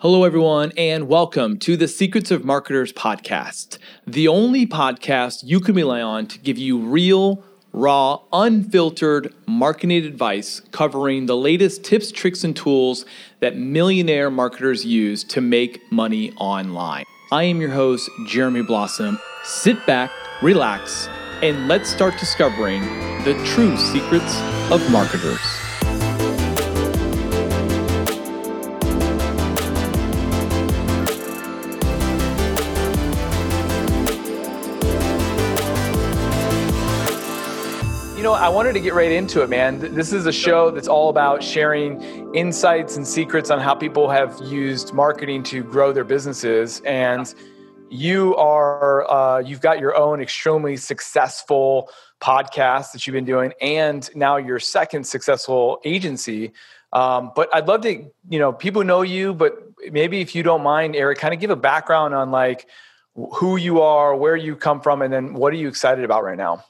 Hello, everyone, and welcome to the Secrets of Marketers podcast, the only podcast you can rely on to give you real, raw, unfiltered marketing advice covering the latest tips, tricks, and tools that millionaire marketers use to make money online. I am your host, Jeremy Blossom. Sit back, relax, and let's start discovering the true secrets of marketers. I wanted to get right into it, man. This is a show that's all about sharing insights and secrets on how people have used marketing to grow their businesses. And you are, you've got your own extremely successful podcast that you've been doing, and now your second successful agency. But I'd love to, people know you, but maybe if you don't mind, Eric, kind of give a background on like who you are, where you come from, and then what are you excited about right now?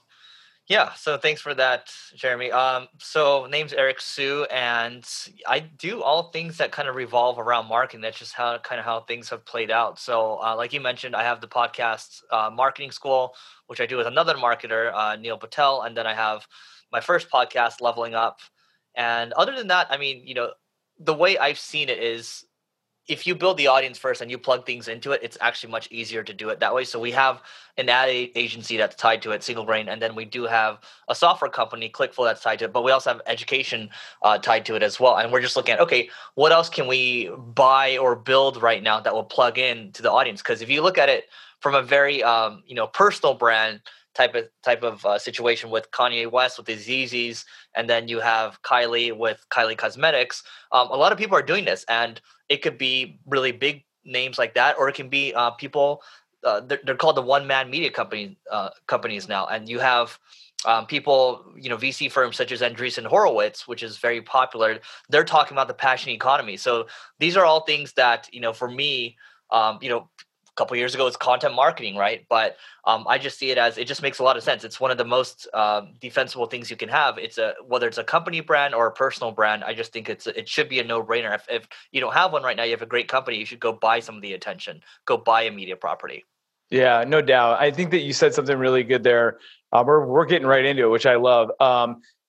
Yeah, so thanks for that, Jeremy. So name's Eric Su, and I do all things that kind of revolve around marketing. That's just how things have played out. So like you mentioned, I have the podcast Marketing School, which I do with another marketer, Neil Patel, and then I have my first podcast, Leveling Up. And other than that, I mean, the way I've seen it is if you build the audience first and you plug things into it, it's actually much easier to do it that way. So we have an ad agency that's tied to it, Single Grain, and then we do have a software company, Clickful, that's tied to it, but we also have education tied to it as well. And we're just looking at, okay, what else can we buy or build right now that will plug in to the audience? Because if you look at it from a very personal brand type of situation with Kanye West with his Yeezys, and then you have Kylie with Kylie Cosmetics, a lot of people are doing this, and it could be really big names like that, or it can be people. They're called the one-man media companies now, and you have people, VC firms such as Andreessen Horowitz, which is very popular. They're talking about the passion economy. So these are all things that for me, a couple years ago, it's content marketing, right? But I just see it as it just makes a lot of sense. It's one of the most defensible things you can have. Whether it's a company brand or a personal brand, I just think it should be a no-brainer. If you don't have one right now, you have a great company, you should go buy some of the attention, go buy a media property. Yeah, no doubt. I think that you said something really good there. We're getting right into it, which I love.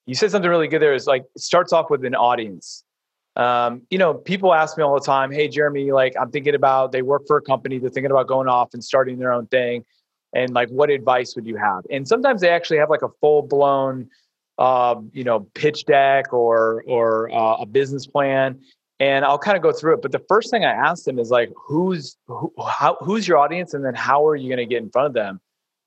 You said something really good there is like, it starts off with an audience. People ask me all the time, hey, Jeremy, like I'm thinking about, they work for a company, they're thinking about going off and starting their own thing. And like, what advice would you have? And sometimes they actually have like a full blown, pitch deck or a business plan. And I'll kind of go through it. But the first thing I ask them is like, who's your audience? And then how are you going to get in front of them?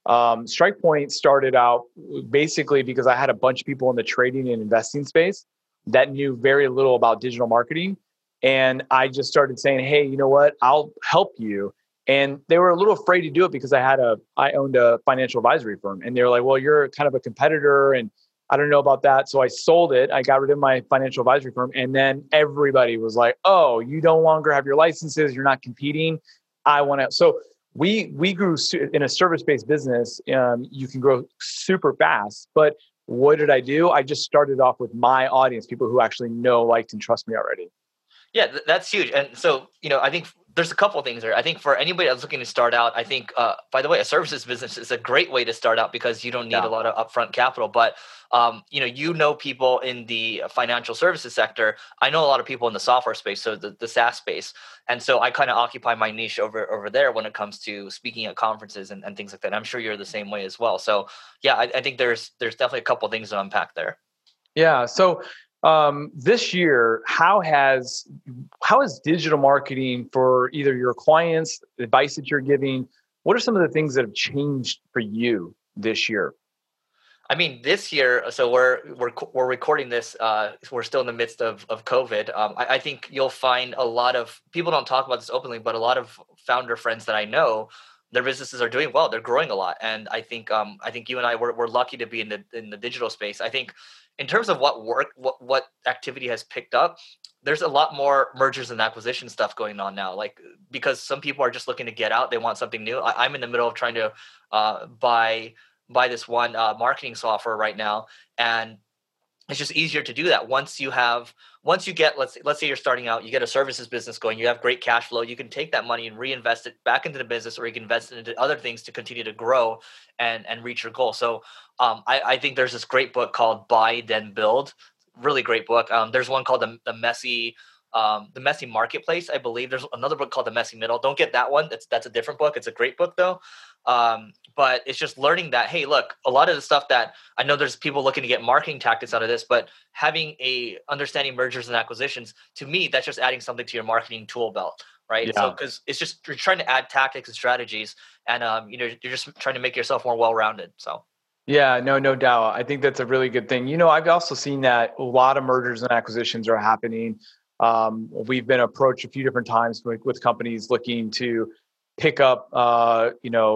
StrikePoint started out basically because I had a bunch of people in the trading and investing space that knew very little about digital marketing. And I just started saying, hey, you know what? I'll help you. And they were a little afraid to do it because I owned a financial advisory firm. And they were like, well, you're kind of a competitor and I don't know about that. So I sold it. I got rid of my financial advisory firm. And then everybody was like, oh, you no longer have your licenses. You're not competing. I want to. So we grew in a service-based business. You can grow super fast, but what did I do? I just started off with my audience, people who actually know, liked, and trust me already. Yeah, that's huge. And so, I think there's a couple of things there. I think for anybody that's looking to start out, I think, by the way, a services business is a great way to start out because you don't need a lot of upfront capital. But, people in the financial services sector, I know a lot of people in the software space, so the SaaS space. And so I kind of occupy my niche over there when it comes to speaking at conferences and things like that. I'm sure you're the same way as well. So yeah, I think there's definitely a couple of things to unpack there. Yeah. So this year, how has digital marketing for either your clients, the advice that you're giving, what are some of the things that have changed for you this year? I mean, this year, so we're recording this. We're still in the midst of COVID. I think you'll find a lot of people don't talk about this openly, but a lot of founder friends that I know, their businesses are doing well. They're growing a lot, and I think you and I we're lucky to be in the digital space. I think. In terms of what activity has picked up, there's a lot more mergers and acquisition stuff going on now, like because some people are just looking to get out. They want something new. I'm in the middle of trying to buy this one marketing software right now. And it's just easier to do that once you have, once you get, let's say you're starting out, you get a services business going, you have great cash flow, you can take that money and reinvest it back into the business, or you can invest it into other things to continue to grow and reach your goal. So I think there's this great book called Buy Then Build, really great book. There's one called The Messy Marketplace, I believe. There's another book called The Messy Middle. Don't get that one. That's a different book. It's a great book though. But it's just learning that, hey, look, a lot of the stuff that I know there's people looking to get marketing tactics out of this, but having a understanding mergers and acquisitions, to me, that's just adding something to your marketing tool belt, right? Yeah. So, because it's just, you're trying to add tactics and strategies, and you're just trying to make yourself more well-rounded. So. Yeah, no doubt. I think that's a really good thing. You know, I've also seen that a lot of mergers and acquisitions are happening. We've been approached a few different times with companies looking to pick up,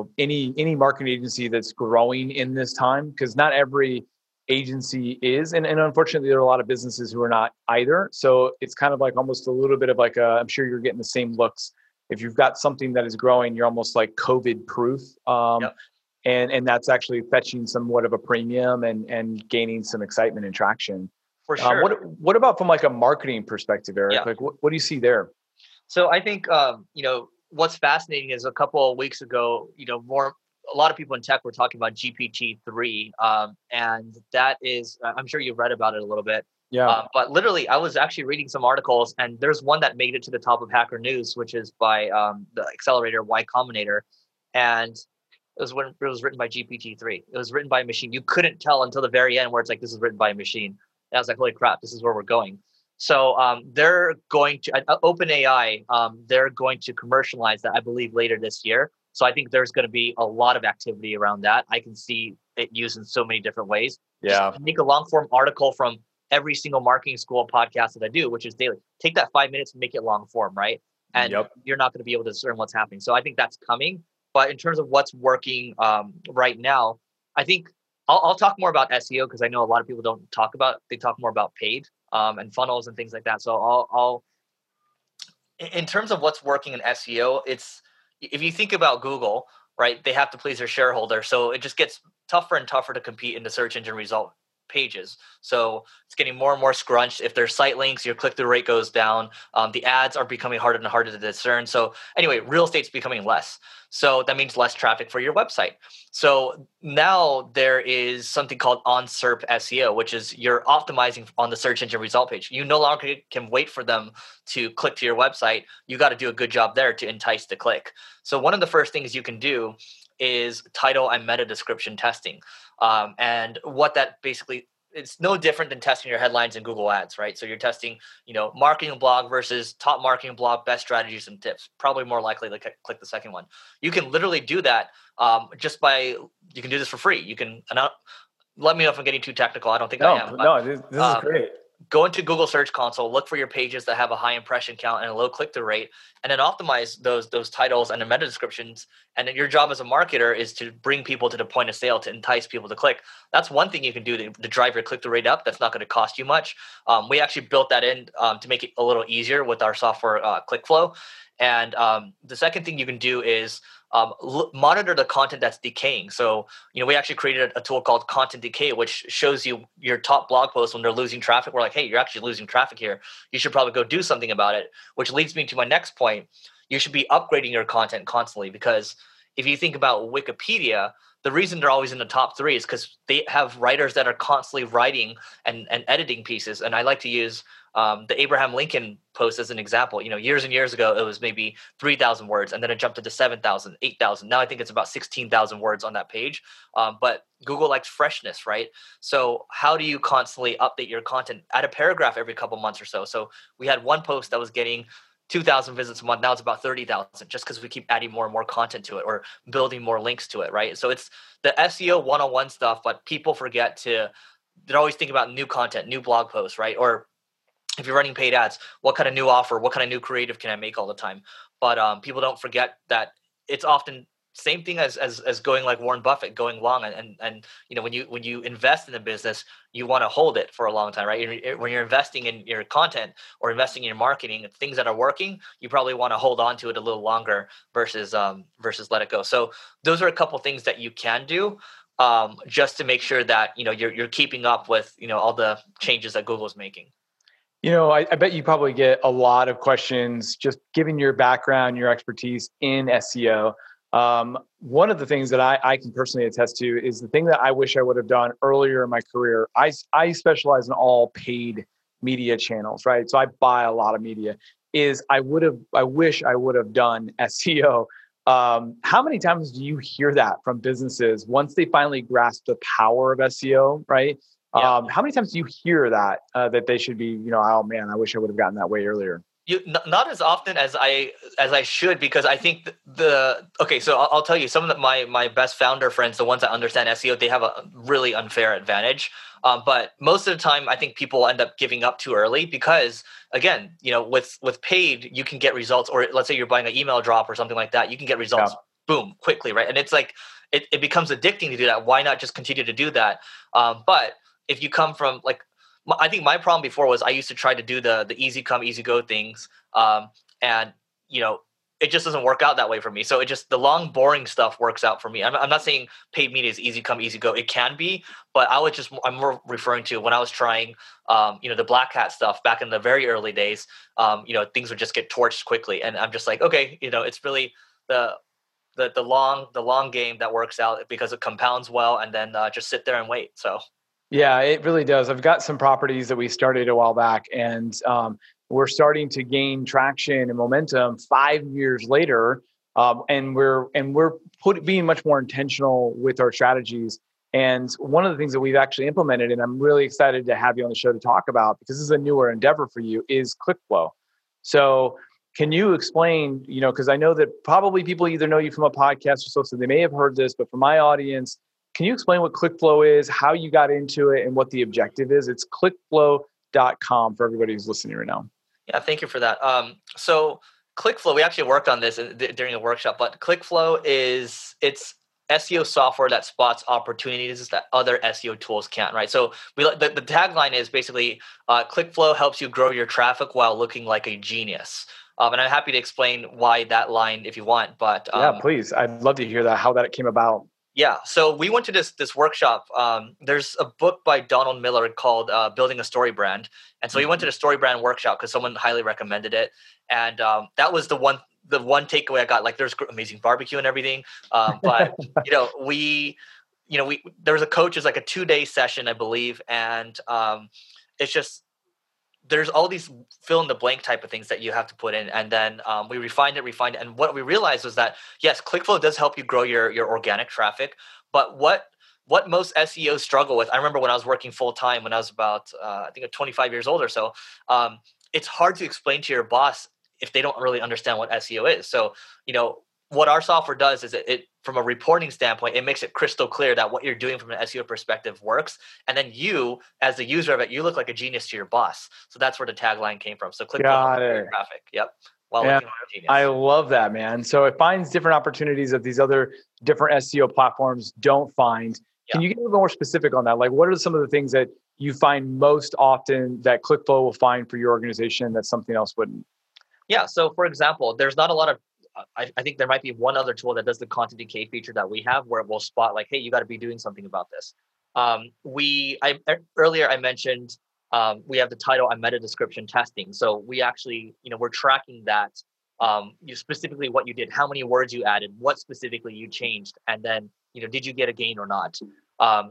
any marketing agency that's growing in this time, because not every agency is. And unfortunately, there are a lot of businesses who are not either. So it's kind of like almost a little bit of like, I'm sure you're getting the same looks. If you've got something that is growing, you're almost like COVID proof. Yep. And that's actually fetching somewhat of a premium and gaining some excitement and traction. For sure. What about from like a marketing perspective, Eric? Yeah. Like what do you see there? So I think, what's fascinating is a couple of weeks ago, a lot of people in tech were talking about GPT-3. And that is, I'm sure you've read about it a little bit. Yeah. But literally, I was actually reading some articles, and there's one that made it to the top of Hacker News, which is by the accelerator Y Combinator. And it was written by GPT-3. It was written by a machine. You couldn't tell until the very end where it's like, this is written by a machine. And I was like, holy crap, this is where we're going. So they're going to OpenAI. They're going to commercialize that, I believe, later this year. So I think there's going to be a lot of activity around that. I can see it used in so many different ways. Yeah. Just make a long form article from every single marketing school podcast that I do, which is daily. Take that 5 minutes and make it long form, right? And You're not going to be able to discern what's happening. So I think that's coming. But in terms of what's working right now, I think I'll talk more about SEO, because I know a lot of people don't talk about it. They talk more about paid and funnels and things like that. So in terms of what's working in SEO, it's, if you think about Google, right, they have to please their shareholder. So it just gets tougher and tougher to compete in the search engine result pages. So it's getting more and more scrunched. If there's site links, your click-through rate goes down. The ads are becoming harder and harder to discern. So anyway, real estate's becoming less. So that means less traffic for your website. So now there is something called on-SERP SEO, which is you're optimizing on the search engine result page. You no longer can wait for them to click to your website. You got to do a good job there to entice the click. So one of the first things you can do is title and meta description testing. And what that basically, it's no different than testing your headlines in Google ads, right? So you're testing, marketing blog versus top marketing blog, best strategies and tips, probably more likely to click the second one. You can literally do that you can do this for free. You can, and let me know if I'm getting too technical. I don't think I am. No, this is great. Go into Google Search Console, look for your pages that have a high impression count and a low click-through rate, and then optimize those titles and the meta descriptions. And then your job as a marketer is to bring people to the point of sale, to entice people to click. That's one thing you can do to drive your click-through rate up. That's not going to cost you much. We actually built that in to make it a little easier with our software, ClickFlow. And the second thing you can do is monitor the content that's decaying. So, we actually created a tool called Content Decay, which shows you your top blog posts when they're losing traffic. We're like, hey, you're actually losing traffic here. You should probably go do something about it, which leads me to my next point. You should be upgrading your content constantly, because if you think about Wikipedia, the reason they're always in the top three is because they have writers that are constantly writing and editing pieces. And I like to use the Abraham Lincoln post as an example. Years and years ago, it was maybe 3,000 words, and then it jumped into 7,000, 8,000. Now I think it's about 16,000 words on that page. But Google likes freshness, right? So how do you constantly update your content? Add a paragraph every couple months or so. So we had one post that was getting 2,000 visits a month. Now it's about 30,000, just because we keep adding more and more content to it, or building more links to it, right? So it's the SEO 101 stuff, but people forget to, they're always thinking about new content, new blog posts, right? Or if you're running paid ads, what kind of new offer, what kind of new creative can I make all the time? But people don't forget that it's often same thing as going like Warren Buffett, going long. And when you invest in a business, you want to hold it for a long time, right? When you're investing in your content or investing in your marketing, things that are working, you probably want to hold on to it a little longer versus let it go. So those are a couple things that you can do. just to make sure that, you know, you're keeping up with, you know, all the changes that Google's making? You know, I bet you probably get a lot of questions just given your background, your expertise in SEO. One of the things that I can personally attest to is the thing that I wish I would have done earlier in my career. I specialize in all paid media channels, right? So I buy a lot of media. I wish I would have done SEO. How many times do you hear that from businesses once they finally grasp the power of SEO, right? Yeah. How many times do you hear that, that they should be, you know, oh man, I wish I would have gotten that way earlier? Not as often as I should, because I think so I'll tell you, some of my best founder friends, the ones that understand SEO, they have a really unfair advantage. But most of the time, I think people end up giving up too early because, again, you know, with paid, you can get results, or let's say you're buying an email drop or something like that, you can get results, boom, quickly, right? And it's like, it becomes addicting to do that. Why not just continue to do that? But if you come from like, I think my problem before was I used to try to do the easy come, easy go things. And, you know, it just doesn't work out that way for me. So it just, the long, boring stuff works out for me. I'm not saying paid media is easy come, easy go. It can be, but I'm more referring to when I was trying, you know, the black hat stuff back in the very early days, you know, things would just get torched quickly. And I'm just like, okay, you know, it's really the long game that works out because it compounds well, and then just sit there and wait. So. Yeah, it really does. I've got some properties that we started a while back, and we're starting to gain traction and momentum 5 years later. And we're being much more intentional with our strategies. And one of the things that we've actually implemented, and I'm really excited to have you on the show to talk about, because this is a newer endeavor for you, is ClickFlow. So can you explain, you know, because I know that probably people either know you from a podcast or so they may have heard this, but for my audience, can you explain what ClickFlow is, how you got into it, and what the objective is? It's clickflow.com for everybody who's listening right now. Yeah, thank you for that. So ClickFlow, we actually worked on this during the workshop, but ClickFlow it's SEO software that spots opportunities that other SEO tools can't, right? So the tagline is basically ClickFlow helps you grow your traffic while looking like a genius. And I'm happy to explain why that line if you want, but yeah, please. I'd love to hear that, how that came about. Yeah, so we went to this workshop. There's a book by Donald Miller called Building a Story Brand. And so we went to the Story Brand workshop because someone highly recommended it. And that was the one takeaway I got. Like, there's amazing barbecue and everything. But, you know, there was a coach. It was like a 2-day session, I believe. And it's just, there's all these fill in the blank type of things that you have to put in. And then we refined it. And what we realized was that, yes, ClickFlow does help you grow your organic traffic. But what most SEOs struggle with, I remember when I was working full time, when I was about, I think 25 years old or so, it's hard to explain to your boss if they don't really understand what SEO is. So, you know, what our software does is it from a reporting standpoint, it makes it crystal clear that what you're doing from an SEO perspective works. And then you, as the user of it, you look like a genius to your boss. So that's where the tagline came from. So click on your traffic. Yep. Well, yeah, I love that, man. So it finds different opportunities that these other different SEO platforms don't find. Yeah. Can you get a little more specific on that? Like, what are some of the things that you find most often that ClickFlow will find for your organization that something else wouldn't? Yeah. So for example, there's not a lot of, I think there might be one other tool that does the Content Decay feature that we have, where it will spot like, hey, you got to be doing something about this. Earlier I mentioned we have the title and meta description testing. So we actually, you know, we're tracking that specifically what you did, how many words you added, what specifically you changed, and then, you know, did you get a gain or not?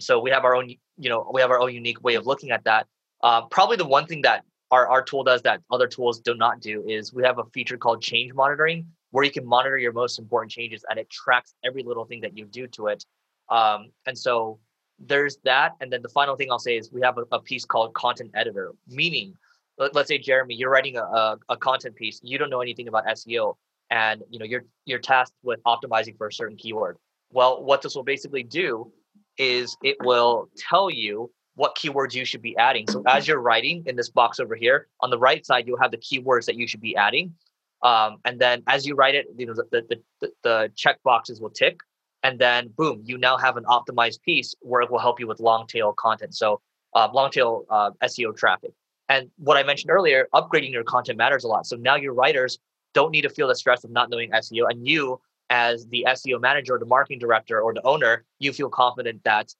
So we have our own, you know, unique way of looking at that. Probably the one thing that our tool does that other tools do not do is we have a feature called change monitoring, where you can monitor your most important changes, and it tracks every little thing that you do to it. And so there's that. And then the final thing I'll say is we have a piece called content editor, meaning let's say, Jeremy, you're writing a content piece. You don't know anything about SEO, and you know, you're tasked with optimizing for a certain keyword. Well, what this will basically do is it will tell you what keywords you should be adding. So as you're writing in this box over here, on the right side, you'll have the keywords that you should be adding. And then as you write it, you know, the check boxes will tick, and then boom, you now have an optimized piece where it will help you with long tail content. So long tail SEO traffic. And what I mentioned earlier, upgrading your content matters a lot. So now your writers don't need to feel the stress of not knowing SEO, and you as the SEO manager or the marketing director or the owner, you feel confident that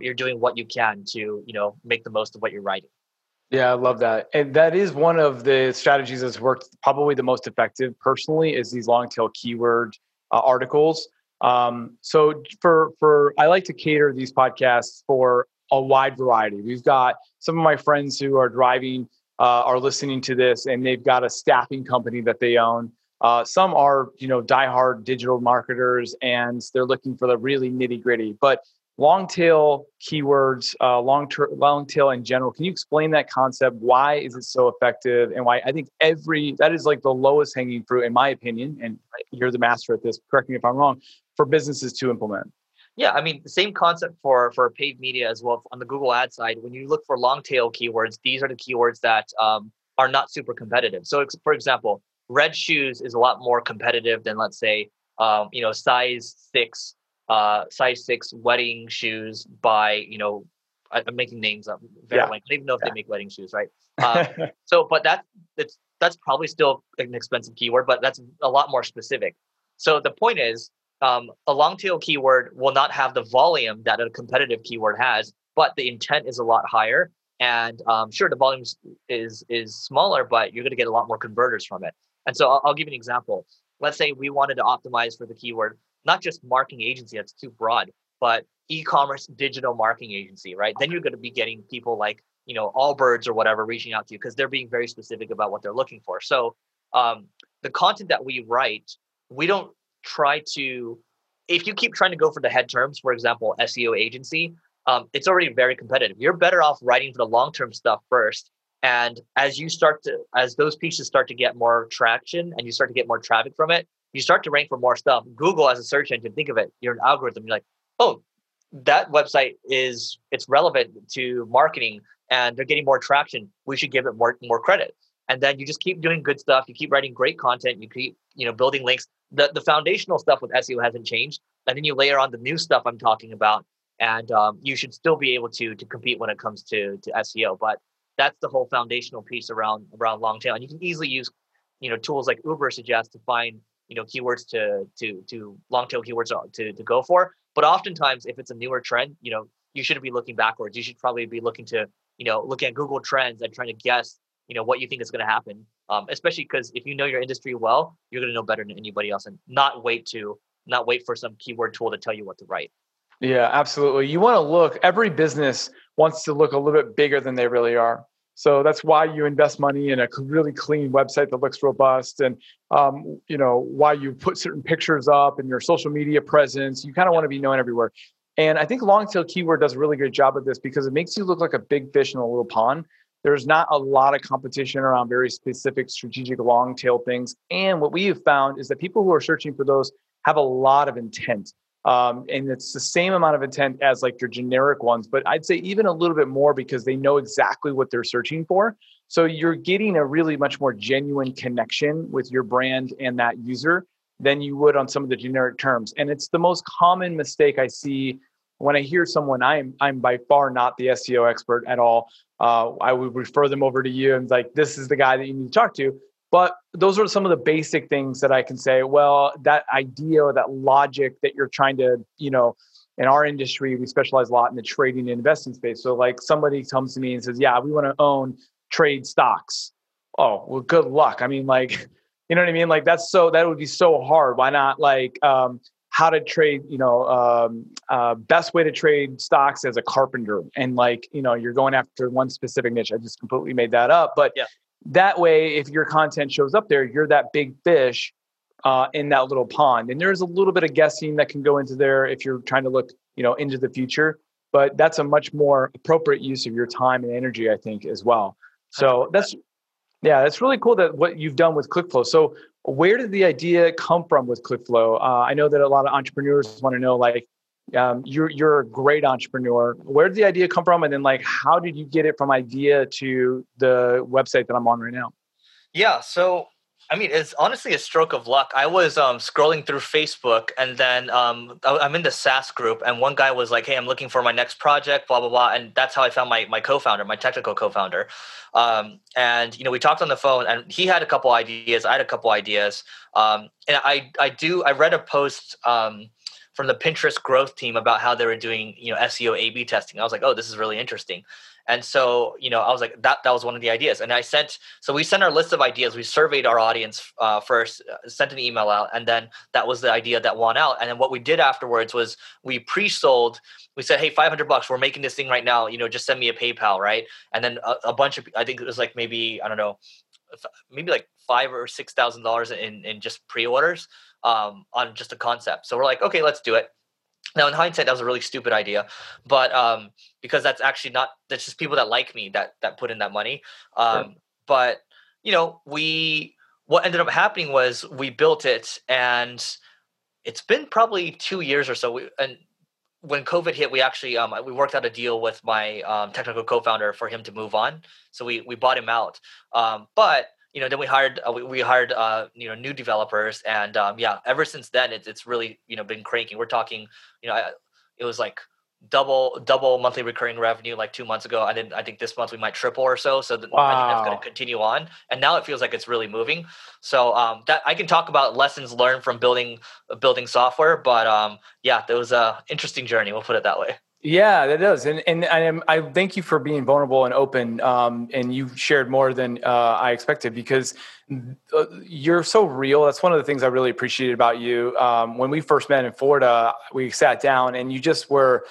you're doing what you can to, you know, make the most of what you're writing. Yeah, I love that. And that is one of the strategies that's worked probably the most effective personally, is these long tail keyword articles. So for I like to cater these podcasts for a wide variety. We've got some of my friends who are driving, are listening to this, and they've got a staffing company that they own. Some are, you know, diehard digital marketers, and they're looking for the really nitty gritty. But long tail keywords, long tail in general. Can you explain that concept? Why is it so effective, and why I think that is like the lowest hanging fruit, in my opinion. And you're the master at this. Correct me if I'm wrong. For businesses to implement. Yeah, I mean, the same concept for paid media as well on the Google ad side. When you look for long tail keywords, these are the keywords that are not super competitive. So, for example, red shoes is a lot more competitive than, let's say, size six wedding shoes by, you know, I'm making names up. Yeah. I don't even know if they make wedding shoes, right? But that's probably still an expensive keyword, but that's a lot more specific. So the point is, a long tail keyword will not have the volume that a competitive keyword has, but the intent is a lot higher. And sure, the volume is smaller, but you're going to get a lot more converters from it. And so I'll give you an example. Let's say we wanted to optimize for the keyword, not just marketing agency, that's too broad, but e-commerce digital marketing agency, right? Then you're going to be getting people like, you know, Allbirds or whatever reaching out to you because they're being very specific about what they're looking for. So the content that we write, we don't try to, if you keep trying to go for the head terms, for example, SEO agency, it's already very competitive. You're better off writing for the long-term stuff first. And as those pieces start to get more traction and you start to get more traffic from it, you start to rank for more stuff. Google as a search engine, think of it, you're an algorithm. You're like, oh, that website it's relevant to marketing and they're getting more traction. We should give it more credit. And then you just keep doing good stuff. You keep writing great content. You keep, you know, building links. The foundational stuff with SEO hasn't changed. And then you layer on the new stuff I'm talking about. And you should still be able to compete when it comes to SEO. But that's the whole foundational piece around long tail. And you can easily use, you know, tools like Uber Suggest to find, you know, keywords to long tail keywords to go for. But oftentimes, if it's a newer trend, you know, you shouldn't be looking backwards. You should probably be looking to, you know, look at Google Trends and trying to guess, you know, what you think is going to happen. Especially because if you know your industry well, you're going to know better than anybody else, and not wait for some keyword tool to tell you what to write. Yeah, absolutely. You want to look, every business wants to look a little bit bigger than they really are. So that's why you invest money in a really clean website that looks robust, and you know, why you put certain pictures up and your social media presence. You kind of want to be known everywhere. And I think long tail keyword does a really good job of this because it makes you look like a big fish in a little pond. There's not a lot of competition around very specific strategic long tail things. And what we have found is that people who are searching for those have a lot of intent. And it's the same amount of intent as like your generic ones, but I'd say even a little bit more because they know exactly what they're searching for. So you're getting a really much more genuine connection with your brand and that user than you would on some of the generic terms. And it's the most common mistake I see when I hear someone, I'm by far not the SEO expert at all. I would refer them over to you and like, this is the guy that you need to talk to. But those are some of the basic things that I can say, well, that idea or that logic that you're trying to, you know, in our industry, we specialize a lot in the trading and investing space. So like somebody comes to me and says, yeah, we want to own trade stocks. Oh, well, good luck. I mean, like, you know what I mean? Like that would be so hard. Why not like how to trade, you know, best way to trade stocks as a carpenter. And like, you know, you're going after one specific niche. I just completely made that up. But yeah. That way, if your content shows up there, you're that big fish in that little pond. And there's a little bit of guessing that can go into there if you're trying to look, you know, into the future. But that's a much more appropriate use of your time and energy, I think, as well. So that's really cool that what you've done with ClickFlow. So where did the idea come from with ClickFlow? I know that a lot of entrepreneurs want to know, like, you're a great entrepreneur. Where did the idea come from? And then like, how did you get it from idea to the website that I'm on right now? Yeah. So I mean, it's honestly a stroke of luck. I was scrolling through Facebook, and then I'm in the SaaS group, and one guy was like, hey, I'm looking for my next project, blah, blah, blah. And that's how I found my co-founder, my technical co-founder. And, you know, we talked on the phone, and he had a couple ideas. I had a couple ideas. And I read a post from the Pinterest growth team about how they were doing, you know, SEO A/B testing. I was like, oh, this is really interesting. And so, you know, I was like, that was one of the ideas. And we sent our list of ideas. We surveyed our audience first, sent an email out, and then that was the idea that won out. And then what we did afterwards was we pre-sold. We said, hey, $500, we're making this thing right now. You know, just send me a PayPal, right? And then a bunch of, I think it was like maybe, I don't know, maybe like $5,000 or $6,000 in just pre-orders on just a concept. So we're like, okay, let's do it. Now, in hindsight, that was a really stupid idea, but because that's just people that like me that put in that money. Sure. But, you know, what ended up happening was we built it, and it's been probably 2 years or so. And when COVID hit, we actually we worked out a deal with my technical co-founder for him to move on. So we bought him out. But you know, then we hired you know, new developers, and yeah, ever since then it's really, you know, been cranking. We're talking, you know, it was like double monthly recurring revenue like 2 months ago, and then I think this month we might triple or so. So wow. I think that's going to continue on, and now it feels like it's really moving. So that I can talk about lessons learned from building software, but yeah, that was a interesting journey. We'll put it that way. Yeah, that does. And I thank you for being vulnerable and open. And you shared more than I expected, because you're so real. That's one of the things I really appreciated about you. When we first met in Florida, we sat down, and you just were,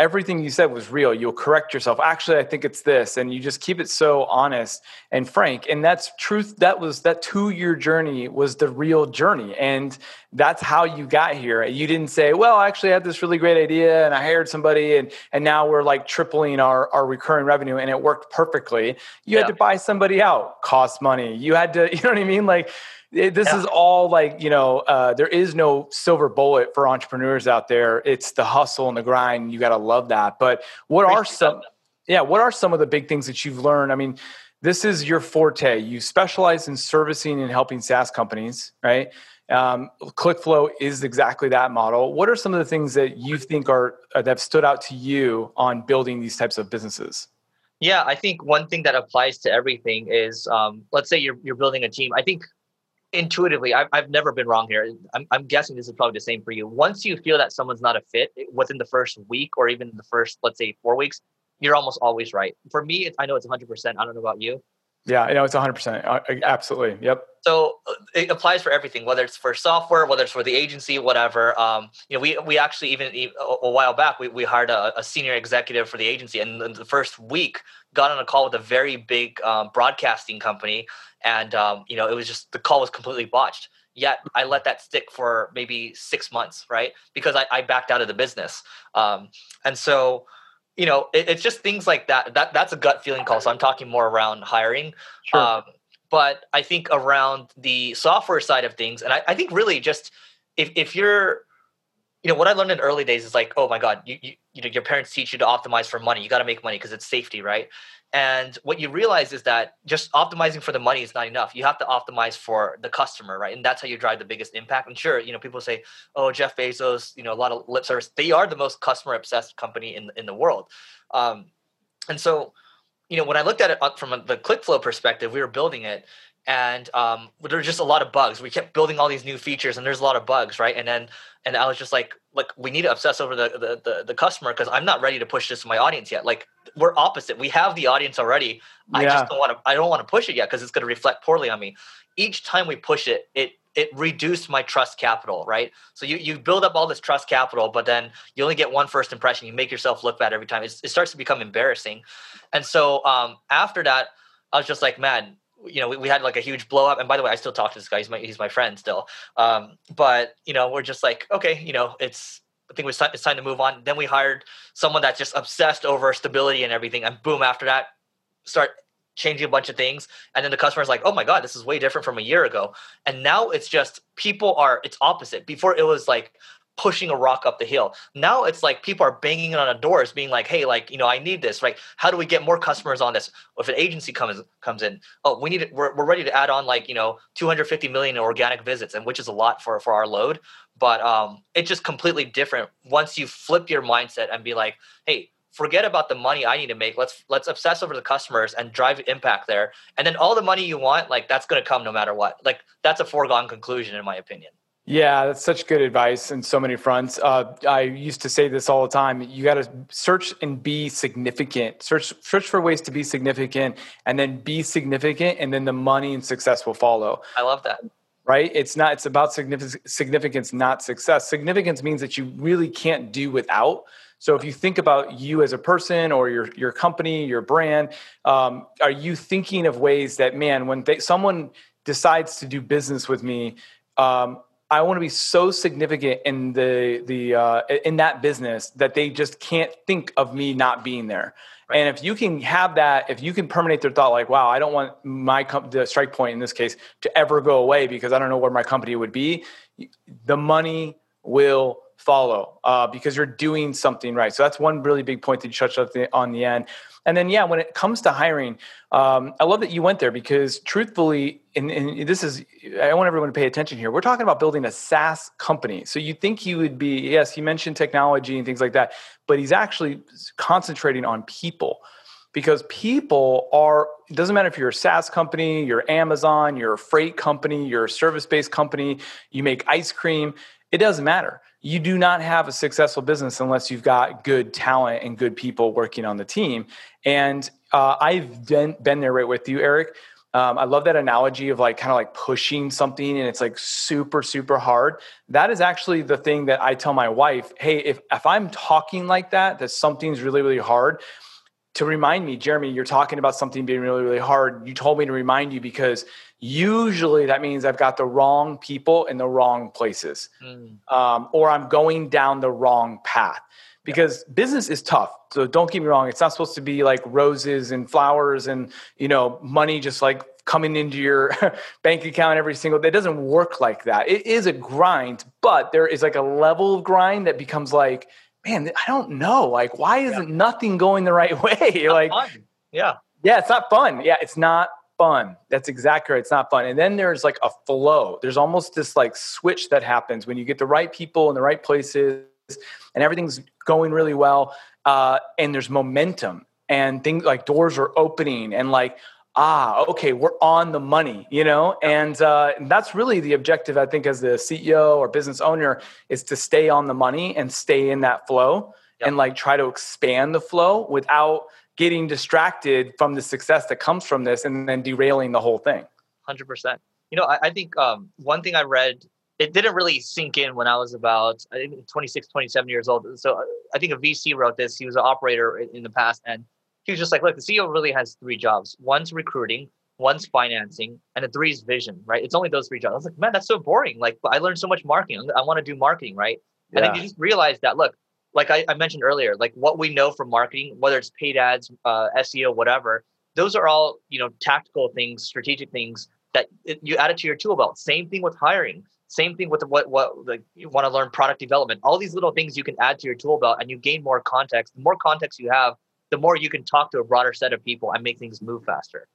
everything you said was real. You'll correct yourself. Actually, I think it's this. And you just keep it so honest and frank. And that's truth. That 2-year journey was the real journey. And that's how you got here. You didn't say, well, actually I had this really great idea and I hired somebody and now we're like tripling our recurring revenue and it worked perfectly. You had to buy somebody out, cost money. You had to, you know what I mean? Like this is all like, you know, there is no silver bullet for entrepreneurs out there. It's the hustle and the grind. You got to love that. But what are some of the big things that you've learned? I mean, this is your forte. You specialize in servicing and helping SaaS companies, right? ClickFlow is exactly that model. What are some of the things that you think that have stood out to you on building these types of businesses? Yeah, I think one thing that applies to everything is, let's say you're building a team. I think intuitively, I've never been wrong here. I'm guessing this is probably the same for you. Once you feel that someone's not a fit within the first week or even the first, let's say 4 weeks, you're almost always right. For me, I know it's 100%. I don't know about you. Yeah, I know it's 100%. Absolutely. Yep. So it applies for everything, whether it's for software, whether it's for the agency, whatever. You know, we actually even a while back, we hired a senior executive for the agency, and in the first week got on a call with a very big broadcasting company, and you know, it was just the call was completely botched. Yet I let that stick for maybe 6 months, right? Because I backed out of the business, and so. You know, it's just things like that. That's a gut feeling call. So I'm talking more around hiring. Sure. But I think around the software side of things, and I think really just if you're, you know, what I learned in early days is like, oh my God, you know, your parents teach you to optimize for money. You got to make money because it's safety, right? And what you realize is that just optimizing for the money is not enough. You have to optimize for the customer, right? And that's how you drive the biggest impact. And sure, you know, people say, oh, Jeff Bezos, you know, a lot of lip service. They are the most customer-obsessed company in the world. And so, you know, when I looked at it from the ClickFlow perspective, we were building it. And there were just a lot of bugs. We kept building all these new features, and there's a lot of bugs, right? And I was just like, look, we need to obsess over the customer because I'm not ready to push this to my audience yet. Like we're opposite. We have the audience already. Yeah. I don't want to push it yet because it's going to reflect poorly on me. Each time we push it, it reduced my trust capital, right? So you build up all this trust capital, but then you only get one first impression. You make yourself look bad every time. It starts to become embarrassing. And so after that, I was just like, man, you know, we had like a huge blow up. And by the way, I still talk to this guy. He's my friend still. But you know, we're just like, okay, you know, it's time to move on. Then we hired someone that's just obsessed over stability and everything. And boom, after that, start changing a bunch of things. And then the customer's like, oh my God, this is way different from a year ago. And now it's just it's opposite. Before it was like, pushing a rock up the hill. Now it's like people are banging on the doors being like, hey, like, you know, I need this, right? How do we get more customers on this? If an agency comes in, oh, we need, we're ready to add on like, you know, 250 million organic visits, and which is a lot for our load. But it's just completely different once you flip your mindset and be like, hey, forget about the money I need to make. Let's obsess over the customers and drive impact there. And then all the money you want, like that's going to come no matter what. Like that's a foregone conclusion in my opinion. Yeah, that's such good advice in so many fronts. I used to say this all the time. You got to search and be significant. Search for ways to be significant, and then be significant, and then the money and success will follow. I love that. Right? It's about significance, not success. Significance means that you really can't do without. So if you think about you as a person or your company, your brand, are you thinking of ways that, man, when someone decides to do business with me, I want to be so significant in in that business that they just can't think of me not being there. Right. And if you can have that, if you can permeate their thought, like, wow, I don't want the StrikePoint in this case to ever go away because I don't know where my company would be. The money will follow because you're doing something right. So that's one really big point that you touched on the end. And then, yeah, when it comes to hiring, I love that you went there because truthfully, and this is, I want everyone to pay attention here. We're talking about building a SaaS company. So you think he would be, yes, he mentioned technology and things like that, but he's actually concentrating on people because people are, it doesn't matter if you're a SaaS company, you're Amazon, you're a freight company, you're a service-based company, you make ice cream, it doesn't matter. You do not have a successful business unless you've got good talent and good people working on the team. And I've been there right with you, Eric. I love that analogy of like kind of like pushing something and it's like super, super hard. That is actually the thing that I tell my wife, hey, if I'm talking like that something's really, really hard, to remind me, Jeremy, you're talking about something being really, really hard. You told me to remind you because usually that means I've got the wrong people in the wrong places, or I'm going down the wrong path because business is tough. So don't get me wrong. It's not supposed to be like roses and flowers and, you know, money just like coming into your bank account every single day. It doesn't work like that. It is a grind, but there is like a level of grind that becomes like, man, I don't know. Like, why isn't nothing going the right way? It's like, fun. Yeah, it's not fun. Yeah, it's not fun. That's exactly right. It's not fun. And then there's like a flow. There's almost this like switch that happens when you get the right people in the right places and everything's going really well. And there's momentum and things like doors are opening and like, okay, we're on the money, you know? And that's really the objective, I think, as the CEO or business owner is to stay on the money and stay in that flow and like try to expand the flow without getting distracted from the success that comes from this and then derailing the whole thing. 100%. You know, I think one thing I read, it didn't really sink in when I was about 26, 27 years old. So I think a VC wrote this. He was an operator in the past and he was just like, look, the CEO really has three jobs. One's recruiting, one's financing, and the three is vision, right? It's only those three jobs. I was like, man, that's so boring. Like, I learned so much marketing. I want to do marketing, right? Yeah. And then you just realize that, look, like I mentioned earlier, like what we know from marketing, whether it's paid ads, SEO, whatever, those are all, you know, tactical things, strategic things that you add it to your tool belt. Same thing with hiring. Same thing with what like you want to learn product development. All these little things you can add to your tool belt and you gain more context. The more context you have, the more you can talk to a broader set of people and make things move faster.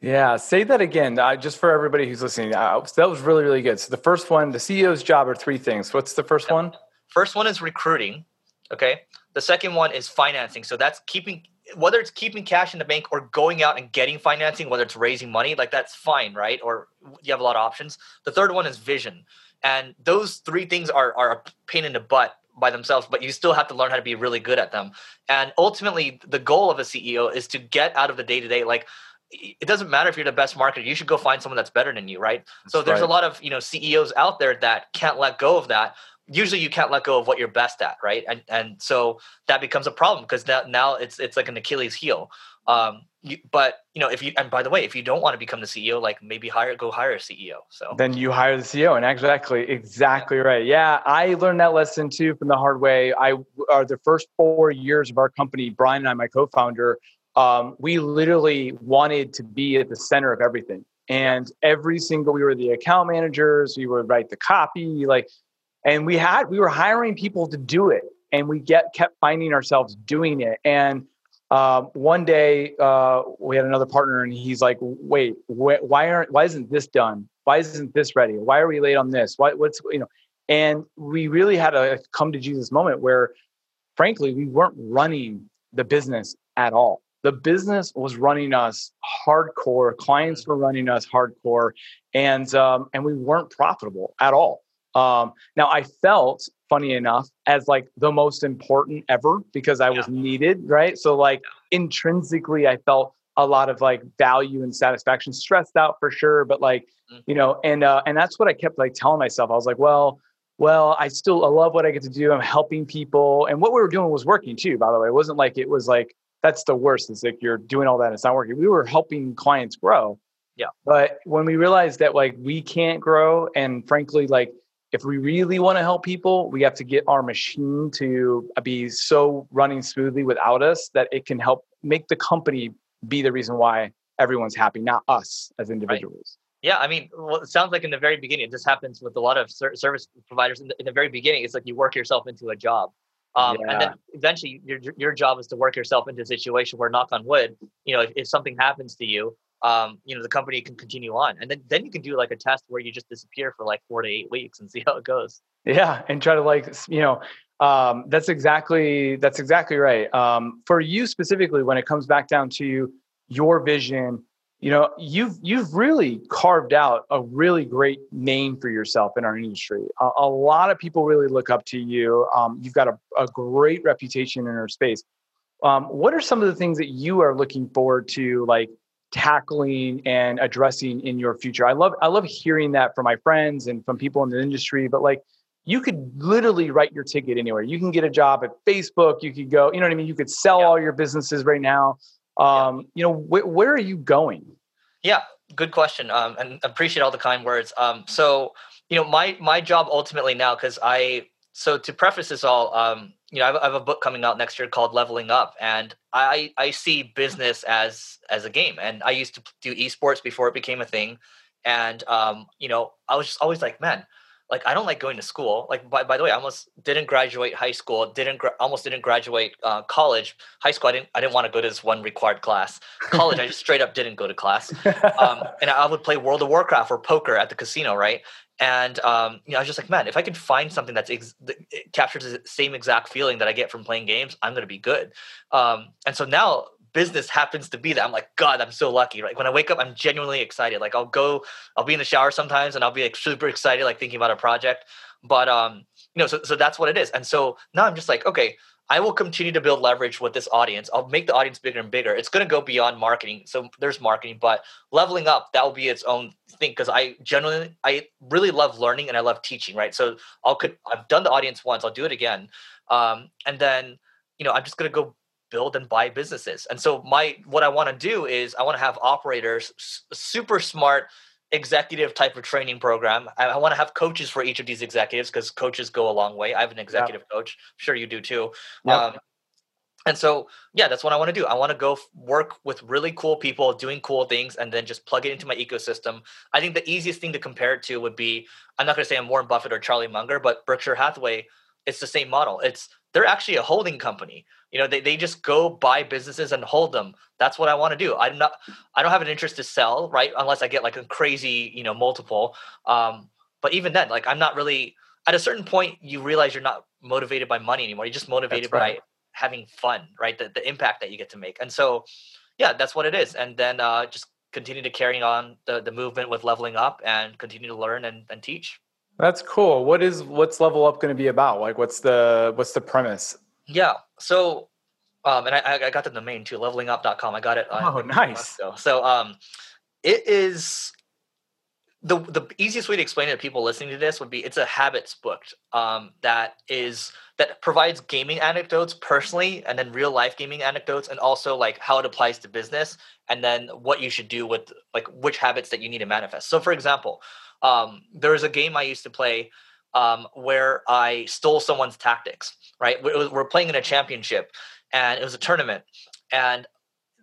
Yeah. Say that again, just for everybody who's listening. That was really, really good. So the first one, the CEO's job are three things. What's the first one? First one is recruiting. Okay. The second one is financing. So that's whether it's keeping cash in the bank or going out and getting financing, whether it's raising money, like that's fine. Right. Or you have a lot of options. The third one is vision. And those three things are a pain in the butt by themselves, but you still have to learn how to be really good at them. And ultimately, the goal of a CEO is to get out of the day-to-day. Like, it doesn't matter if you're the best marketer, you should go find someone that's better than you, right? So there's a lot of, you know, CEOs out there that can't let go of that. Usually you can't let go of what you're best at, right? And so that becomes a problem because now it's like an Achilles heel. And by the way, if you don't want to become the CEO, like maybe go hire a CEO. So then you hire the CEO, and exactly right. Yeah. I learned that lesson too, from the hard way. The first 4 years of our company, Brian and I, my co-founder, we literally wanted to be at the center of everything. And we were the account managers, we would write the copy, like And we were hiring people to do it, and we kept finding ourselves doing it. And one day we had another partner, and he's like, "Wait, why isn't this done? Why isn't this ready? Why are we late on this? What's?" And we really had a come to Jesus moment where, frankly, we weren't running the business at all. The business was running us hardcore. Clients were running us hardcore, and we weren't profitable at all. Now I felt, funny enough, as like the most important ever because I was needed, right? So like intrinsically, I felt a lot of like value and satisfaction. Stressed out for sure, but like and that's what I kept like telling myself. I was like, well, I love what I get to do. I'm helping people, and what we were doing was working too. By the way, it wasn't like it was like that's the worst. It's like you're doing all that and it's not working. We were helping clients grow. Yeah. But when we realized that like we can't grow, and frankly, like if we really want to help people, we have to get our machine to be so running smoothly without us that it can help make the company be the reason why everyone's happy, not us as individuals. Right. Yeah, I mean, well, it sounds like in the very beginning, it just happens with a lot of service providers. In the very beginning, it's like you work yourself into a job. And then eventually your job is to work yourself into a situation where, knock on wood, if something happens to you, the company can continue on. And then you can do like a test where you just disappear for like 4 to 8 weeks and see how it goes. Yeah. And try to that's exactly right. For you specifically, when it comes back down to your vision, you've really carved out a really great name for yourself in our industry. A lot of people really look up to you. You've got a great reputation in our space. What are some of the things that you are looking forward to, like tackling and addressing in your future? I love hearing that from my friends and from people in the industry. But like, you could literally write your ticket anywhere. You can get a job at Facebook. You could go. You know what I mean? You could sell all your businesses right now. Where are you going? Yeah, good question. And appreciate all the kind words. My job ultimately now, so to preface this all, I have a book coming out next year called Leveling Up, and I see business as a game. And I used to do esports before it became a thing. And, I was just always like, man, like, I don't like going to school. Like, by the way, I almost didn't graduate high school, almost didn't graduate college. High school, I didn't want to go to this one required class. College, I just straight up didn't go to class. And I would play World of Warcraft or poker at the casino, right? And I was just like, man, if I could find something that captures the same exact feeling that I get from playing games, I'm going to be good. And so now business happens to be that. I'm like, God, I'm so lucky. Like when I wake up, I'm genuinely excited. Like I'll be in the shower sometimes and I'll be like super excited, like thinking about a project. But, so that's what it is. And so now I'm just like, okay, I will continue to build leverage with this audience. I'll make the audience bigger and bigger. It's going to go beyond marketing. So there's marketing, but leveling up, that will be its own thing. Cause I really love learning and I love teaching. Right. So I've done the audience once, I'll do it again. And then, I'm just going to go build and buy businesses. And so what I want to do is I want to have operators, super smart executive type of training program. I want to have coaches for each of these executives because coaches go a long way. I have an executive coach. I'm sure you do too. Yep. And so, that's what I want to do. I want to go work with really cool people doing cool things and then just plug it into my ecosystem. I think the easiest thing to compare it to would be, I'm not going to say I'm Warren Buffett or Charlie Munger, but Berkshire Hathaway, it's the same model. They're actually a holding company. They just go buy businesses and hold them. That's what I want to do. I don't have an interest to sell, right? Unless I get like a crazy, multiple. But even then, like I'm not really, at a certain point, you realize you're not motivated by money anymore. You're just motivated by having fun, right? The impact that you get to make. And so, that's what it is. And then just continue to carry on the movement with Leveling Up and continue to learn and teach. That's cool. What's Level Up going to be about? Like, what's the premise? Yeah. So, and I got the domain too, levelingup.com. I got it. Oh, nice. So, it is the easiest way to explain it to people listening to this would be, it's a habits book, that provides gaming anecdotes personally, and then real life gaming anecdotes, and also like how it applies to business, and then what you should do with like which habits that you need to manifest. So for example, there was a game I used to play where I stole someone's tactics, right? We're playing in a championship and it was a tournament. And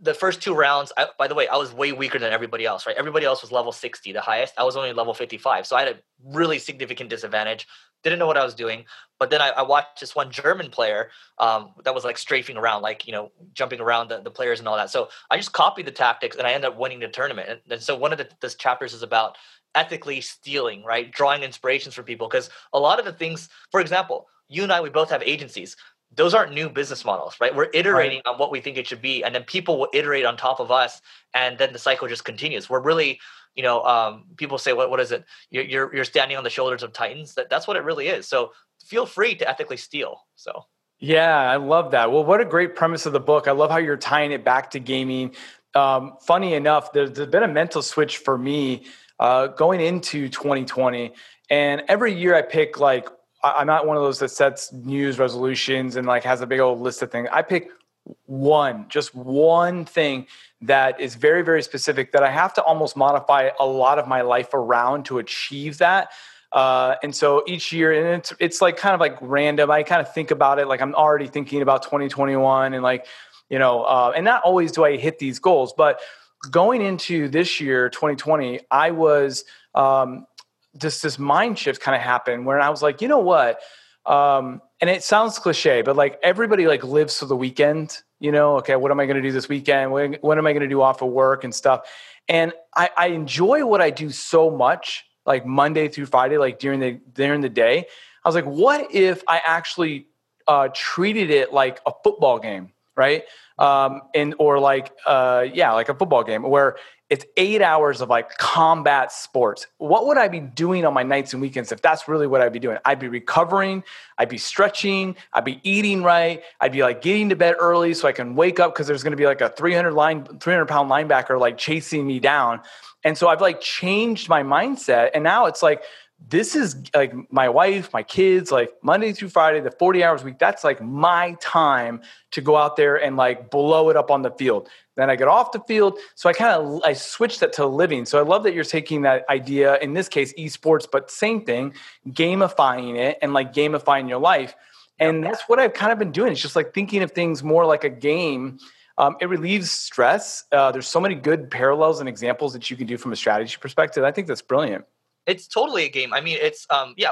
the first two rounds, by the way, I was way weaker than everybody else, right? Everybody else was level 60, the highest. I was only level 55. So I had a really significant disadvantage. Didn't know what I was doing. But then I watched this one German player that was like strafing around, like, you know, jumping around the players and all that. So I just copied the tactics and I ended up winning the tournament. And so one of the chapters is about ethically stealing, right? Drawing inspirations from people. Because a lot of the things, for example, you and I, we both have agencies. Those aren't new business models, right? We're iterating on what we think it should be. And then people will iterate on top of us. And then the cycle just continues. We're really, you know, people say, what is it? You're standing on the shoulders of titans. That's what it really is. So feel free to ethically steal. So. Yeah, I love that. Well, what a great premise of the book. I love how you're tying it back to gaming. Funny enough, there's been a mental switch for me going into 2020. And every year I pick like, I'm not one of those that sets New Year's resolutions and like has a big old list of things. I pick one thing that is very, very specific that I have to almost modify a lot of my life around to achieve that. And so each year, and it's like kind of like random. I kind of think about it like I'm already thinking about 2021 and like, you know, and not always do I hit these goals, but going into this year, 2020, I was, just this mind shift kind of happened where I was like, you know what? And it sounds cliche, but like everybody like lives for the weekend, you know, okay, what am I going to do this weekend? What am I going to do off of work and stuff? And I enjoy what I do so much, like Monday through Friday, like during the day. I was like, what if I actually treated it like a football game, right? Like a football game where it's 8 hours of like combat sports. What would I be doing on my nights and weekends if that's really what I'd be doing? I'd be recovering. I'd be stretching. I'd be eating right. I'd be like getting to bed early so I can wake up because there's going to be like a 300-pound linebacker like chasing me down. And so I've like changed my mindset. And now it's like, this is like my wife, my kids, like Monday through Friday, the 40 hours a week. That's like my time to go out there and like blow it up on the field. Then I get off the field. So I switched that to living. So I love that you're taking that idea, in this case, esports, but same thing, gamifying it and like gamifying your life. And that's what I've kind of been doing. It's just like thinking of things more like a game. It relieves stress. There's so many good parallels and examples that you can do from a strategy perspective. I think that's brilliant. It's totally a game. I mean, it's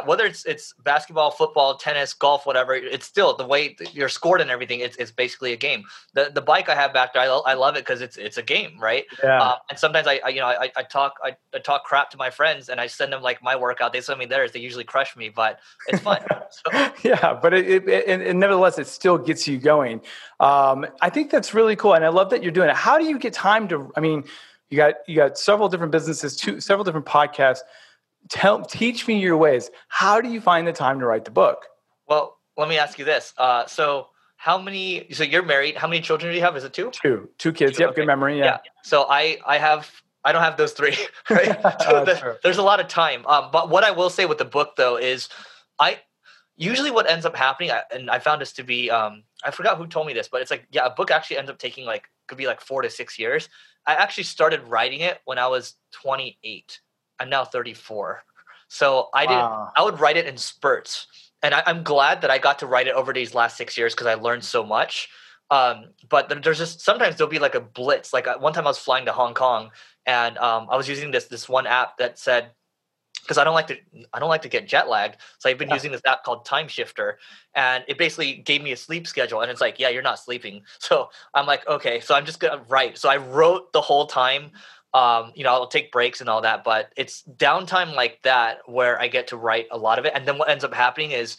whether it's basketball, football, tennis, golf, whatever, it's still the way you're scored and everything. It's basically a game. The bike I have back there, I love it because it's a game, right? Yeah. And sometimes I talk crap to my friends and I send them like my workout. They send me theirs. They usually crush me, but it's fun. So. Yeah, but it nevertheless, it still gets you going. I think that's really cool, and I love that you're doing it. How do you get time to? I mean, you got several different businesses, several different podcasts. Teach me your ways. How do you find the time to write the book? Well, let me ask you this. So you're married. How many children do you have? Is it two? Two kids. Two, yep. Okay. Good memory. Yeah. So I don't have those three, right? So there's a lot of time. But what I will say with the book though, is usually what ends up happening, and I found this to be, I forgot who told me this, but it's like, a book actually ends up taking like, could be like 4 to 6 years. I actually started writing it when I was 28. I'm now 34. So I would write it in spurts. And I'm glad that I got to write it over these last 6 years because I learned so much. But there's just, sometimes there'll be like a blitz. Like one time I was flying to Hong Kong and I was using this one app that said, because I don't like to get jet lagged. So I've been using this app called Time Shifter, and it basically gave me a sleep schedule. And it's like, yeah, you're not sleeping. So I'm like, okay, so I'm just going to write. So I wrote the whole time. I'll take breaks and all that, but it's downtime like that where I get to write a lot of it. And then what ends up happening is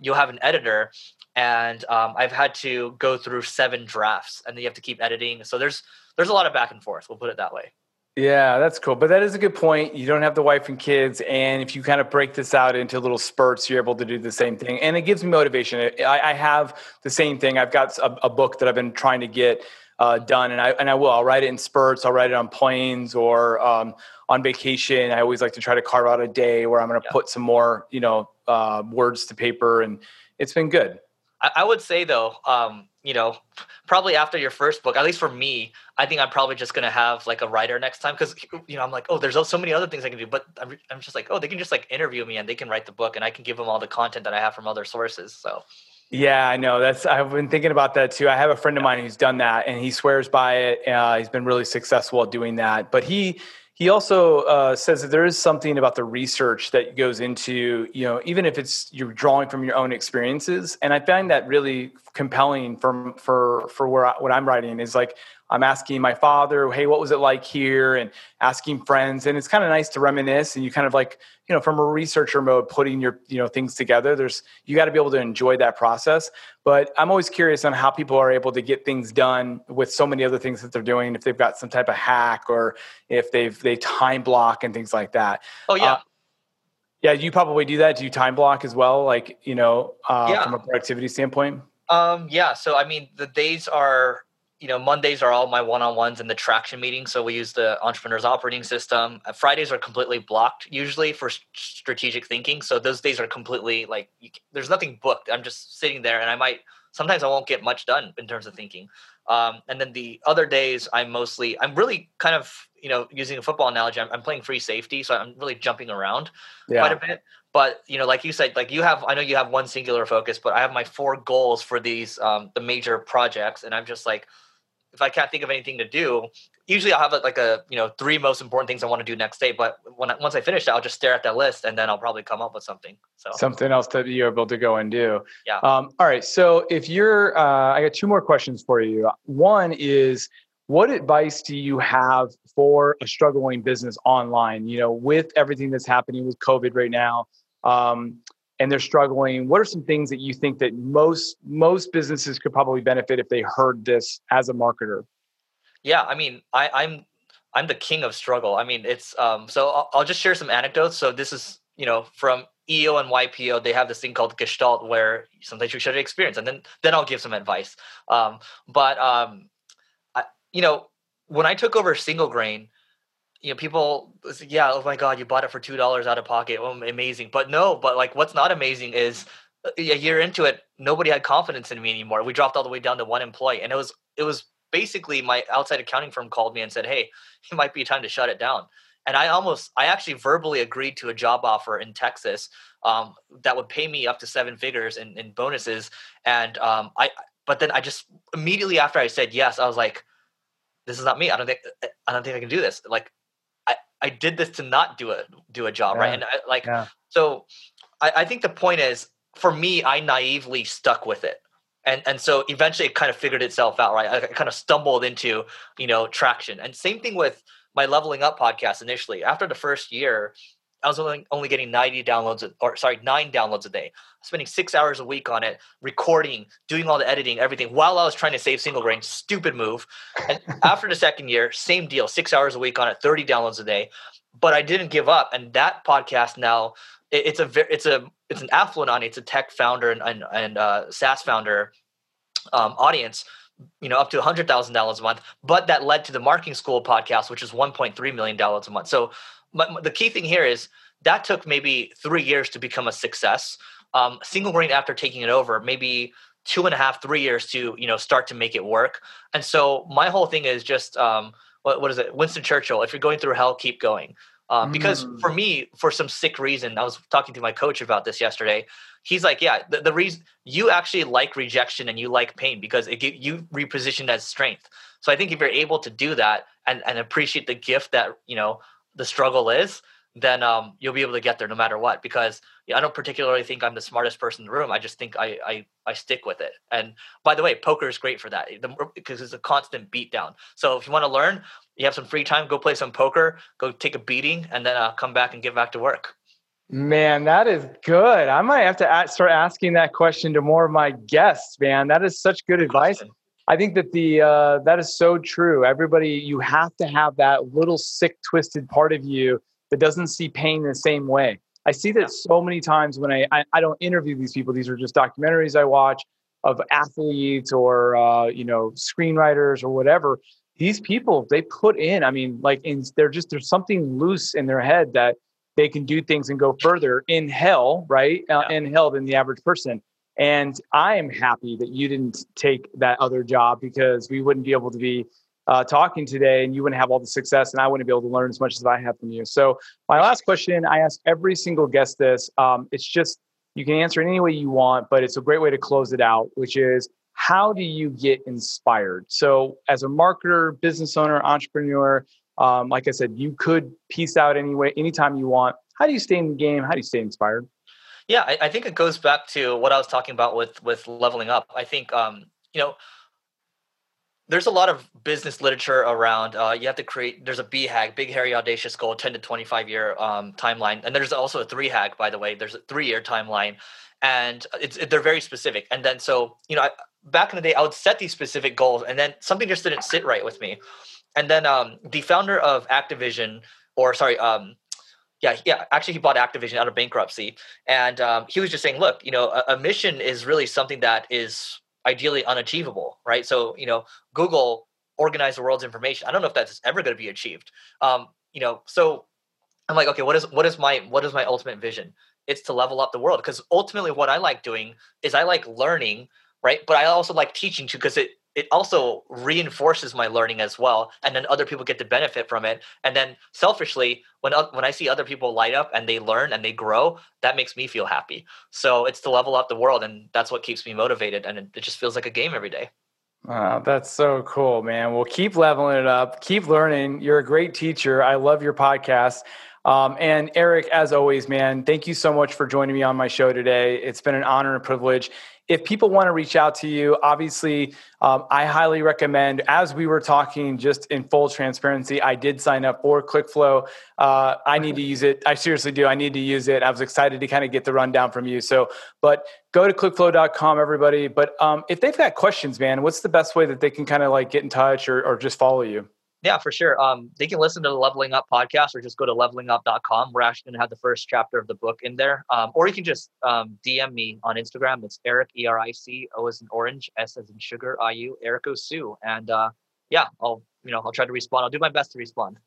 you'll have an editor, and I've had to go through 7 drafts, and then you have to keep editing. So there's a lot of back and forth. We'll put it that way. Yeah, that's cool. But that is a good point. You don't have the wife and kids. And if you kind of break this out into little spurts, you're able to do the same thing. And it gives me motivation. I have the same thing. I've got a book that I've been trying to get done. And I will, I'll write it in spurts. I'll write it on planes or, on vacation. I always like to try to carve out a day where I'm going to put some more, words to paper, and it's been good. I would say though, probably after your first book, at least for me, I think I'm probably just going to have like a writer next time. Cause I'm like, oh, there's so many other things I can do, but I'm just like, oh, they can just like interview me and they can write the book and I can give them all the content that I have from other sources. So Yeah, I know. I've been thinking about that too. I have a friend of mine who's done that, and he swears by it. He's been really successful at doing that. But he also says that there is something about the research that goes into, you know, even if it's you're drawing from your own experiences. And I find that really compelling for what I'm writing is like, I'm asking my father, hey, what was it like here? And asking friends. And it's kind of nice to reminisce, and you kind of like, you know, from a researcher mode, putting your, you know, things together, you got to be able to enjoy that process. But I'm always curious on how people are able to get things done with so many other things that they're doing, if they've got some type of hack or if they time block and things like that. Oh yeah. Yeah. You probably do that. Do you time block as well? Like, you know, from a productivity standpoint? Yeah. So, I mean, the days are, you know, Mondays are all my one-on-ones and the traction meetings. So we use the Entrepreneur's Operating System. Fridays are completely blocked usually for strategic thinking. So those days are completely like, there's nothing booked. I'm just sitting there, and sometimes I won't get much done in terms of thinking. And then the other days I'm really kind of, you know, using a football analogy, I'm playing free safety. So I'm really jumping around quite a bit. But, you know, like you said, like I know you have one singular focus, but I have my 4 goals for these, the major projects. And I'm just like, if I can't think of anything to do, usually I'll have like a, you know, 3 most important things I want to do next day. But once I finish that, I'll just stare at that list, and then I'll probably come up with something. So something else that you're able to go and do. Yeah. All right. So if you're, I got 2 more questions for you. One is, what advice do you have for a struggling business online? You know, with everything that's happening with COVID right now, and they're struggling, what are some things that you think that most businesses could probably benefit if they heard this as a marketer? Yeah, I mean, I'm the king of struggle. I mean, it's so I'll just share some anecdotes. So this is, you know, from EO and YPO, they have this thing called Gestalt, where sometimes you share experience, and then I'll give some advice. You know, when I took over Single Grain, you know, people was like, yeah, oh my God, you bought it for $2 out of pocket. Oh, amazing. But like, what's not amazing is a year into it, nobody had confidence in me anymore. We dropped all the way down to 1 employee. And it was basically my outside accounting firm called me and said, hey, it might be time to shut it down. And I actually verbally agreed to a job offer in Texas that would pay me up to 7 figures in bonuses. And but then I just immediately after I said yes, I was like, this is not me. I don't think I can do this. Like, I did this to not do a job, right? And I think the point is, for me, I naively stuck with it, and so eventually it kind of figured itself out, right? I kind of stumbled into, you know, traction, and same thing with my Leveling Up podcast. Initially, after the first year, I was only getting 9 downloads a day. Spending 6 hours a week on it, recording, doing all the editing, everything, while I was trying to save Single Grain. Stupid move. And after the second year, same deal, 6 hours a week on it, 30 downloads a day. But I didn't give up. And that podcast now, it's an affluent audience, a tech founder and SaaS founder audience. You know, up to $100,000 a month. But that led to the Marketing School podcast, which is $1.3 million a month. So the key thing here is that took maybe 3 years to become a success. Single Grain, after taking it over, maybe 2.5-3 years to, you know, start to make it work. And so my whole thing is just, what is it? Winston Churchill, if you're going through hell, keep going. Because for me, for some sick reason, I was talking to my coach about this yesterday. He's like, yeah, the reason you actually like rejection and you like pain, because you reposition as strength. So I think if you're able to do that and appreciate the gift that, you know, the struggle is, then you'll be able to get there no matter what. Because I don't particularly think I'm the smartest person in the room. I just think I stick with it. And by the way, poker is great for that, because it's a constant beat down. So if you want to learn, you have some free time, go play some poker, go take a beating, and then come back and get back to work. Man, that is good. I might have to start asking that question to more of my guests, man. That is such good advice. I think that that is so true. Everybody, you have to have that little sick, twisted part of you that doesn't see pain the same way. I see that so many times when I don't interview these people. These are just documentaries I watch of athletes or, you know, screenwriters or whatever. These people, they put in, I mean, like, there's something loose in their head that they can do things and go further in hell, right? In hell than the average person. And I am happy that you didn't take that other job, because we wouldn't be able to be talking today, and you wouldn't have all the success, and I wouldn't be able to learn as much as I have from you. So my last question, I ask every single guest this, it's just You can answer it any way you want, but it's a great way to close it out, which is, how do you get inspired? So as a marketer, business owner, entrepreneur, like I said, you could piece out any way, anytime you want. How do you stay in the game? How do you stay inspired? Yeah, I think it goes back to what I was talking about with leveling up. I think, there's a lot of business literature around, you have to create, there's a BHAG, big, hairy, audacious goal, 10 to 25 year timeline. And there's also a 3HAG, by the way, there's a 3-year timeline, and they're very specific. And then, so, back in the day, I would set these specific goals, and then something just didn't sit right with me. And then the founder of Activision, actually he bought Activision out of bankruptcy. And he was just saying, look, a mission is really something that is ideally unachievable, right? So, Google organized the world's information. I don't know if that's ever going to be achieved. So I'm like, okay, what is my ultimate vision? It's to level up the world. Because ultimately what I like doing is I like learning, right? But I also like teaching too, because it also reinforces my learning as well. And then other people get to benefit from it. And then selfishly, when I see other people light up and they learn and they grow, that makes me feel happy. So it's to level up the world. And that's what keeps me motivated. And it just feels like a game every day. Wow, that's so cool, man. Well, keep leveling it up. Keep learning. You're a great teacher. I love your podcast. And Eric, as always, man, thank you so much for joining me on my show today. It's been an honor and a privilege. If people want to reach out to you, obviously, I highly recommend, as we were talking, just in full transparency, I did sign up for ClickFlow. I need to use it. I seriously do. I need to use it. I was excited to kind of get the rundown from you. So, but go to clickflow.com, everybody. But if they've got questions, man, what's the best way that they can kind of like get in touch or just follow you? Yeah, for sure. They can listen to the Leveling Up podcast or just go to levelingup.com. We're actually going to have the first chapter of the book in there. Or you can just DM me on Instagram. It's Eric, E-R-I-C, O as in orange, S as in sugar, I-U, Eric Su. And I'll try to respond. I'll do my best to respond.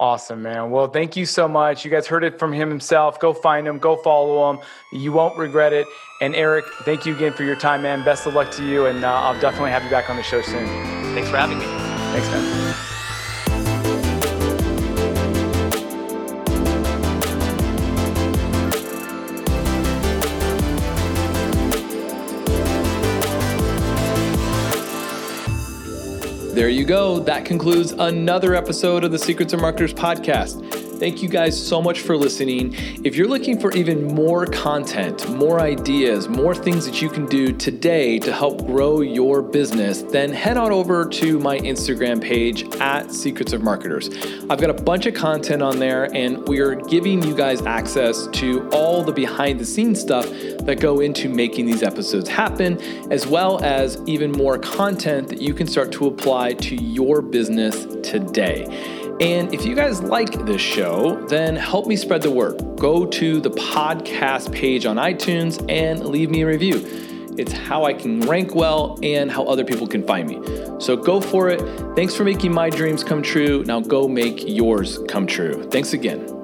Awesome, man. Well, thank you so much. You guys heard it from him himself. Go find him. Go follow him. You won't regret it. And Eric, thank you again for your time, man. Best of luck to you. And I'll definitely have you back on the show soon. Thanks for having me. Thanks, man. There you go. That concludes another episode of the Secrets of Marketers podcast. Thank you guys so much for listening. If you're looking for even more content, more ideas, more things that you can do today to help grow your business, then head on over to my Instagram page at Secrets of Marketers. I've got a bunch of content on there, and we are giving you guys access to all the behind the scenes stuff that go into making these episodes happen, as well as even more content that you can start to apply to your business today. And if you guys like this show, then help me spread the word. Go to the podcast page on iTunes and leave me a review. It's how I can rank well and how other people can find me. So go for it. Thanks for making my dreams come true. Now go make yours come true. Thanks again.